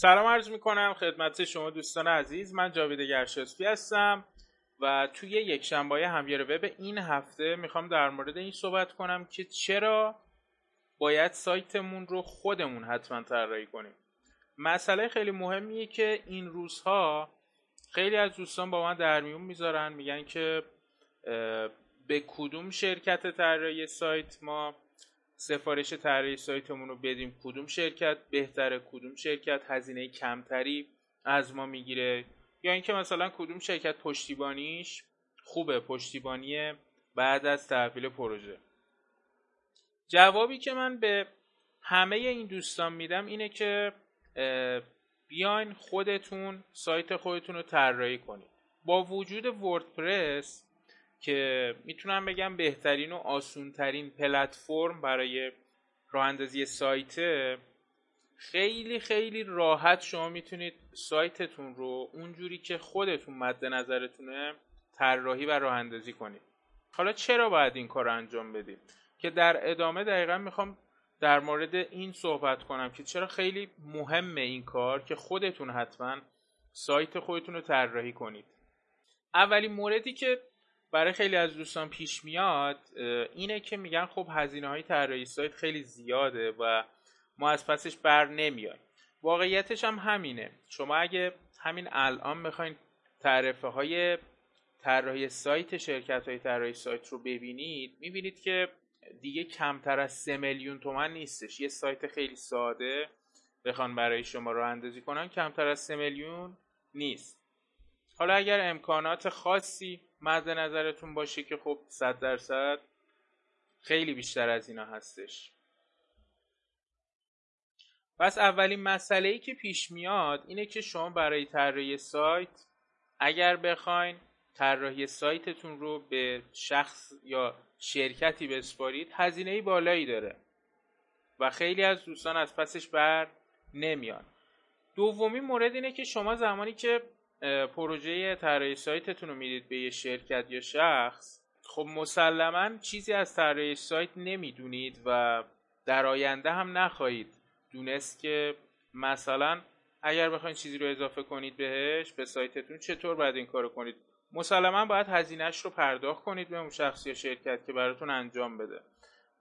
سلام عرض میکنم خدمت شما دوستان عزیز. من جاوید گرشاسبی هستم و توی یک شنبه همیار وب این هفته میخوام در مورد این صحبت کنم که چرا باید سایتمون رو خودمون حتما طراحی کنیم. مسئله خیلی مهمیه که این روزها خیلی از دوستان با من در میون میذارن، میگن که به کدوم شرکت طراحی سایت ما سفارش طراحی سایتمون رو بدیم، کدوم شرکت بهتره، کدوم شرکت هزینه کمتری از ما میگیره، یا اینکه مثلا کدوم شرکت پشتیبانیش خوبه، پشتیبانی بعد از تحویل پروژه. جوابی که من به همه این دوستان میدم اینه که بیاین خودتون سایت خودتون رو طراحی کنید. با وجود وردپرس که میتونم بگم بهترین و آسونترین پلتفرم برای راه اندازی سایته، خیلی خیلی راحت شما میتونید سایتتون رو اونجوری که خودتون مد نظرتونه طراحی و راه اندازی کنید. حالا چرا باید این کار انجام بدید که در ادامه دقیقا میخوام در مورد این صحبت کنم که چرا خیلی مهمه این کار که خودتون حتما سایت خودتون رو طراحی کنید. اولین موردی که برای خیلی از دوستان پیش میاد اینه که میگن خب هزینه‌های طراحی سایت خیلی زیاده و ما از پسش بر نمیایم. واقعیتش هم همینه. شما اگه همین الان میخواین تعرفه‌های طراحی سایت شرکت‌های طراحی سایت رو ببینید، میبینید که دیگه کمتر از 3 میلیون تومان نیستش. یه سایت خیلی ساده بخوان برای شما راه اندازی کنن کمتر از 3 میلیون نیست. حالا اگر امکانات خاصی مد نظرتون باشه که خب 100% خیلی بیشتر از اینا هستش. پس اولین مسئله‌ای که پیش میاد اینه که شما برای طراحی سایت اگر بخواین طراحی سایتتون رو به شخص یا شرکتی بسپارید هزینه بالایی داره و خیلی از دوستان از پسش بر نمیان. دومین مورد اینه که شما زمانی که پروژه طراحی سایتتون رو میدید به یه شرکت یا شخص، خب مسلماً چیزی از طراحی سایت نمیدونید و در آینده هم نخواهید دونست که مثلا اگر بخواید چیزی رو اضافه کنید بهش به سایتتون چطور باید این کارو کنید. مسلماً باید هزینه‌اش رو پرداخت کنید به اون شخص یا شرکت که براتون انجام بده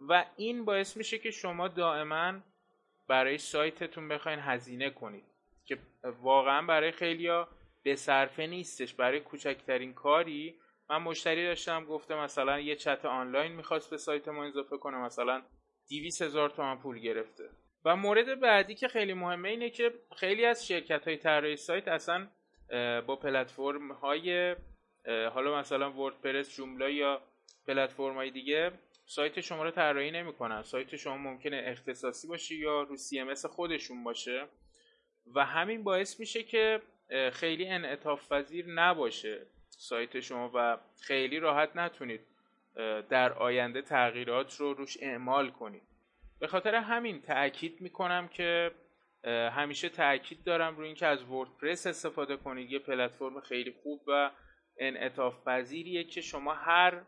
و این باعث میشه که شما دائما برای سایتتون بخواید هزینه کنید که واقعاً برای خیلیا به صرفه نیستش. برای کوچکترین کاری من مشتری داشتم گفته مثلا یه چت آنلاین میخواست به سایت ما اضافه کنه، مثلا 200,000 تومان پول گرفته. و مورد بعدی که خیلی مهمه اینه که خیلی از شرکت‌های طراحی سایت اصلا با پلتفرم‌های حالا مثلا وردپرس، جوملا یا پلتفرم‌های دیگه سایت شما رو طراحی نمی‌کنن. سایت شما ممکنه اختصاصی باشه یا رو CMS خودشون باشه و همین باعث میشه که خیلی انعطاف پذیر نباشه سایت شما و خیلی راحت نتونید در آینده تغییرات رو روش اعمال کنید. به خاطر همین تأکید میکنم که همیشه تأکید دارم روی اینکه از وردپرس استفاده کنید. یه پلتفرم خیلی خوب و انعطاف پذیریه که شما هر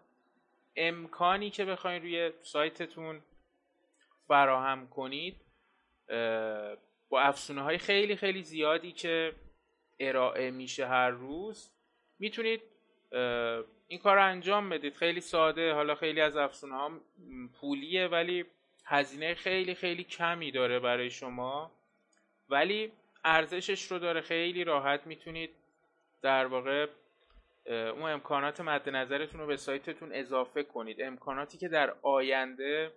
امکانی که بخواید روی سایتتون فراهم کنید با افزونه‌های خیلی خیلی زیادی که ارائه میشه هر روز میتونید این کار رو انجام بدید. خیلی ساده. حالا خیلی از افزونه ها پولیه ولی هزینه خیلی خیلی کمی داره برای شما ولی ارزشش رو داره. خیلی راحت میتونید در واقع اون امکانات مد نظرتون رو به سایتتون اضافه کنید، امکاناتی که در آینده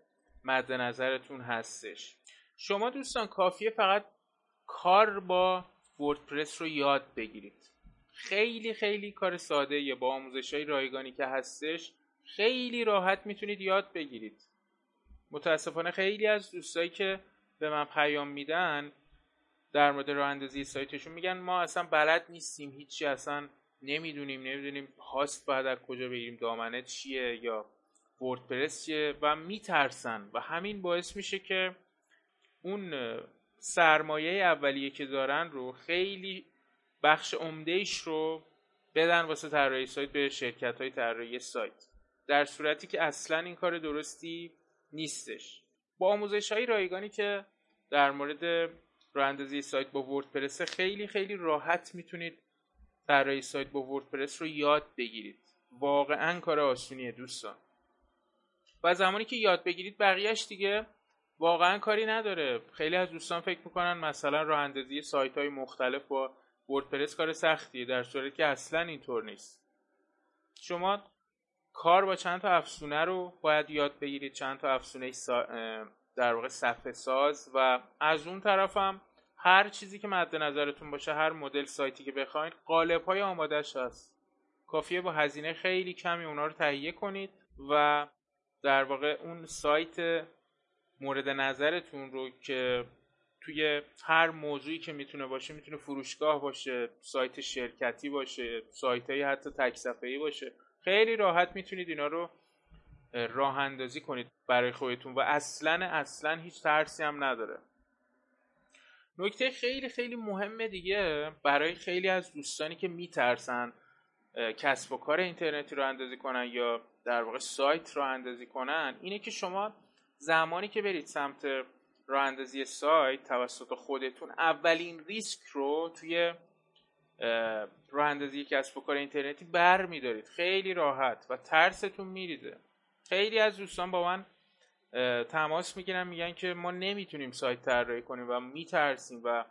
مد نظرتون هستش. شما دوستان کافیه فقط کار با وردپرس رو یاد بگیرید. خیلی خیلی کار ساده یه با آموزش‌های رایگانی که هستش خیلی راحت میتونید یاد بگیرید. متاسفانه خیلی از دوستایی که به من پیام میدن در مورد راه اندازی سایتشون میگن ما اصلا بلد نیستیم، هیچی اصلا نمیدونیم هاست باید از کجا بگیریم، دامنه چیه یا وردپرس چیه و میترسن و همین باعث میشه که اون سرمایه اولیه که دارن رو خیلی بخش عمده‌ایش رو بدن واسه طراحی سایت به شرکت‌های طراحی سایت، در صورتی که اصلاً این کار درستی نیستش. با آموزش‌های رایگانی که در مورد راه اندازی سایت با وردپرس خیلی خیلی راحت میتونید طراحی سایت با وردپرس رو یاد بگیرید. واقعا کار آسونیه دوستان. و زمانی که یاد بگیرید بقیهش دیگه واقعا کاری نداره. خیلی از دوستان فکر میکنن مثلا راه اندازی سایت‌های مختلف با وردپرس کار سختیه، در صورتی که اصلا اینطور نیست. شما کار با چند تا افسونه رو باید یاد بگیرید، چند تا افسونه در واقع صفحه ساز، و از اون طرف هم هر چیزی که مد نظرتون باشه، هر مدل سایتی که بخواید، قالب‌های آماده‌اش هست. کافیه با هزینه خیلی کمی اونا رو تهیه کنید و در واقع اون سایت مورد نظرتون رو که توی هر موضوعی که میتونه باشه، میتونه فروشگاه باشه، سایت شرکتی باشه، سایت‌های حتی تک صفحه‌ای باشه، خیلی راحت میتونید اینا رو راه اندازی کنید برای خودتون و اصلا هیچ ترسی هم نداره. نکته خیلی خیلی مهمه دیگه برای خیلی از دوستانی که میترسن کسب و کار اینترنتی رو اندازی کنن یا در واقع سایت رو اندازی کنن، اینه که شما زمانی که برید سمت راه اندازی سایت توسط خودتون، اولین ریسک رو توی راه اندازی کسب و کار اینترنتی برمی‌دارید خیلی راحت و ترستون میریزه. خیلی از دوستان با من تماس میگیرن میگن که ما نمیتونیم سایت طراحی کنیم و میترسیم و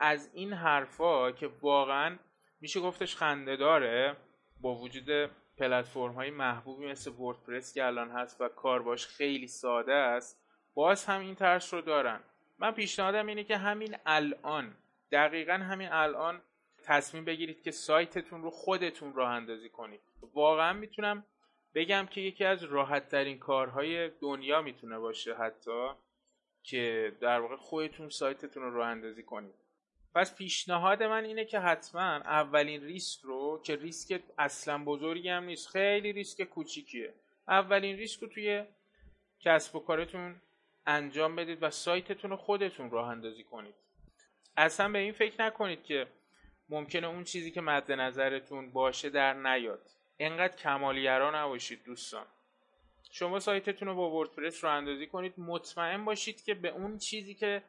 از این حرفا که واقعا میشه گفتش خنده داره، با وجود پلتفرم های محبوبی مثل وردپرس که الان هست و کار باش خیلی ساده است، باز هم این ترس رو دارن. من پیشنهادم اینه که دقیقا همین الان تصمیم بگیرید که سایتتون رو خودتون راه اندازی کنید. واقعا میتونم بگم که یکی از راحت ترین کارهای دنیا میتونه باشه، حتی که در واقع خودتون سایتتون رو راه اندازی کنید. پس پیشنهاد من اینه که حتما اولین ریسک رو، که ریسک اصلا بزرگی هم نیست، خیلی ریسک کوچیکیه، اولین ریسک رو توی کسب و کارتون انجام بدید و سایتتون رو خودتون راه اندازی کنید. اصلا به این فکر نکنید که ممکنه اون چیزی که مد نظرتون باشه در نیاد. اینقدر کمال‌گرا نباشید دوستان. شما سایتتون رو با وردپرس راه اندازی کنید، مطمئن باشید که به اون چیزی که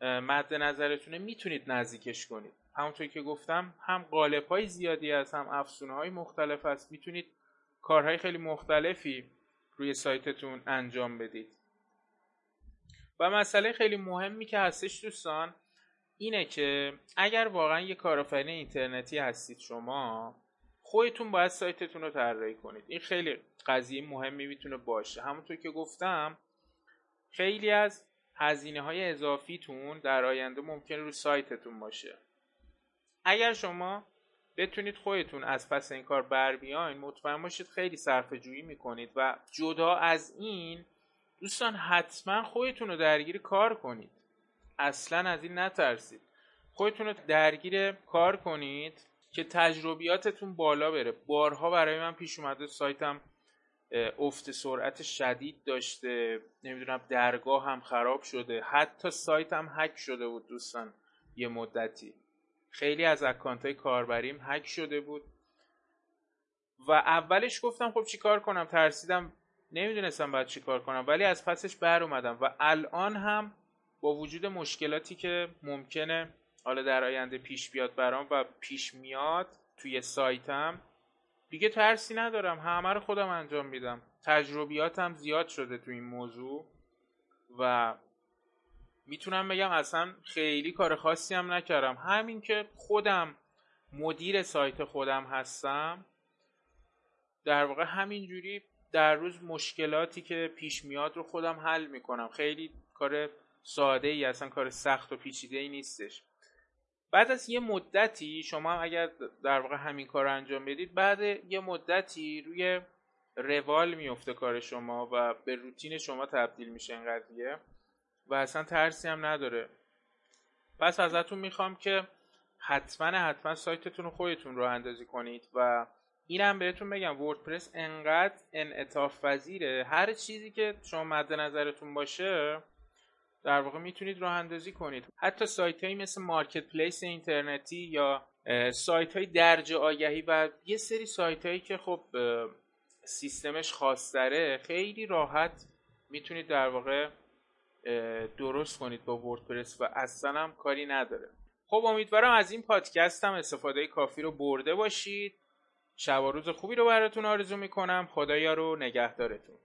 مد نظرتونه میتونید نزدیکش کنید. همونطور که گفتم، هم قالب‌های زیادی هست، هم افسونه‌های مختلف هست، میتونید کارهای خیلی مختلفی روی سایتتون انجام بدید. و مسئله خیلی مهمی که هستش دوستان اینه که اگر واقعا یه کارآفرین اینترنتی هستید، شما خودتون باید سایتتون رو طراحی کنید. این خیلی قضیه مهمی میتونه باشه. همونطور که گفتم، خیلی از هزینه‌های اضافیتون در آینده ممکنه رو سایتتون باشه. اگر شما بتونید خودتون از پس این کار بر بیاین، مطمئن باشید خیلی صرفه‌جویی میکنید. و جدا از این دوستان، حتما خودتون رو درگیر کار کنید. اصلا از این نترسید. خودتون رو درگیر کار کنید که تجربیاتتون بالا بره. بارها برای من پیش اومده سایتم افت سرعت شدید داشته، نمیدونم درگاه هم خراب شده، حتی سایتم هک شده بود دوستان. یه مدتی خیلی از اکانت‌های کاربریم هک شده بود و اولش گفتم خب چی کار کنم، ترسیدم، نمیدونستم باید چی کار کنم، ولی از پسش بر اومدم و الان هم با وجود مشکلاتی که ممکنه حالا در آینده پیش بیاد برام و پیش میاد توی سایتم، دیگه ترسی ندارم، همه رو خودم انجام میدم. تجربیاتم زیاد شده توی این موضوع و میتونم بگم اصلا خیلی کار خاصی هم نکردم. همین که خودم مدیر سایت خودم هستم، در واقع همینجوری در روز مشکلاتی که پیش میاد رو خودم حل میکنم. خیلی کار ساده ای، اصلا کار سخت و پیچیده ای نیستش. بعد از یه مدتی شما هم اگر در واقع همین کار رو انجام بدید، بعد یه مدتی روی روال میفته کار شما و به روتین شما تبدیل میشه این قضیه و اصلا ترسی هم نداره. پس ازتون میخوام که حتما سایتتون رو خودتون راه اندازی کنید. و اینم بهتون بگم، وردپرس انقدر انعطاف پذیره، هر چیزی که شما مد نظرتون باشه در واقع میتونید راه اندازی کنید. حتی سایت‌هایی مثل مارکت پلیس اینترنتی یا سایت‌های درج آگهی و یه سری سایت‌هایی که خب سیستمش خاص‌تره، خیلی راحت میتونید در واقع درست کنید با وردپرس و اصلا هم کاری نداره. خب امیدوارم از این پادکست هم استفاده کافی رو برده باشید. شب و روز خوبی رو براتون آرزو میکنم. خدایا رو نگهدارتون.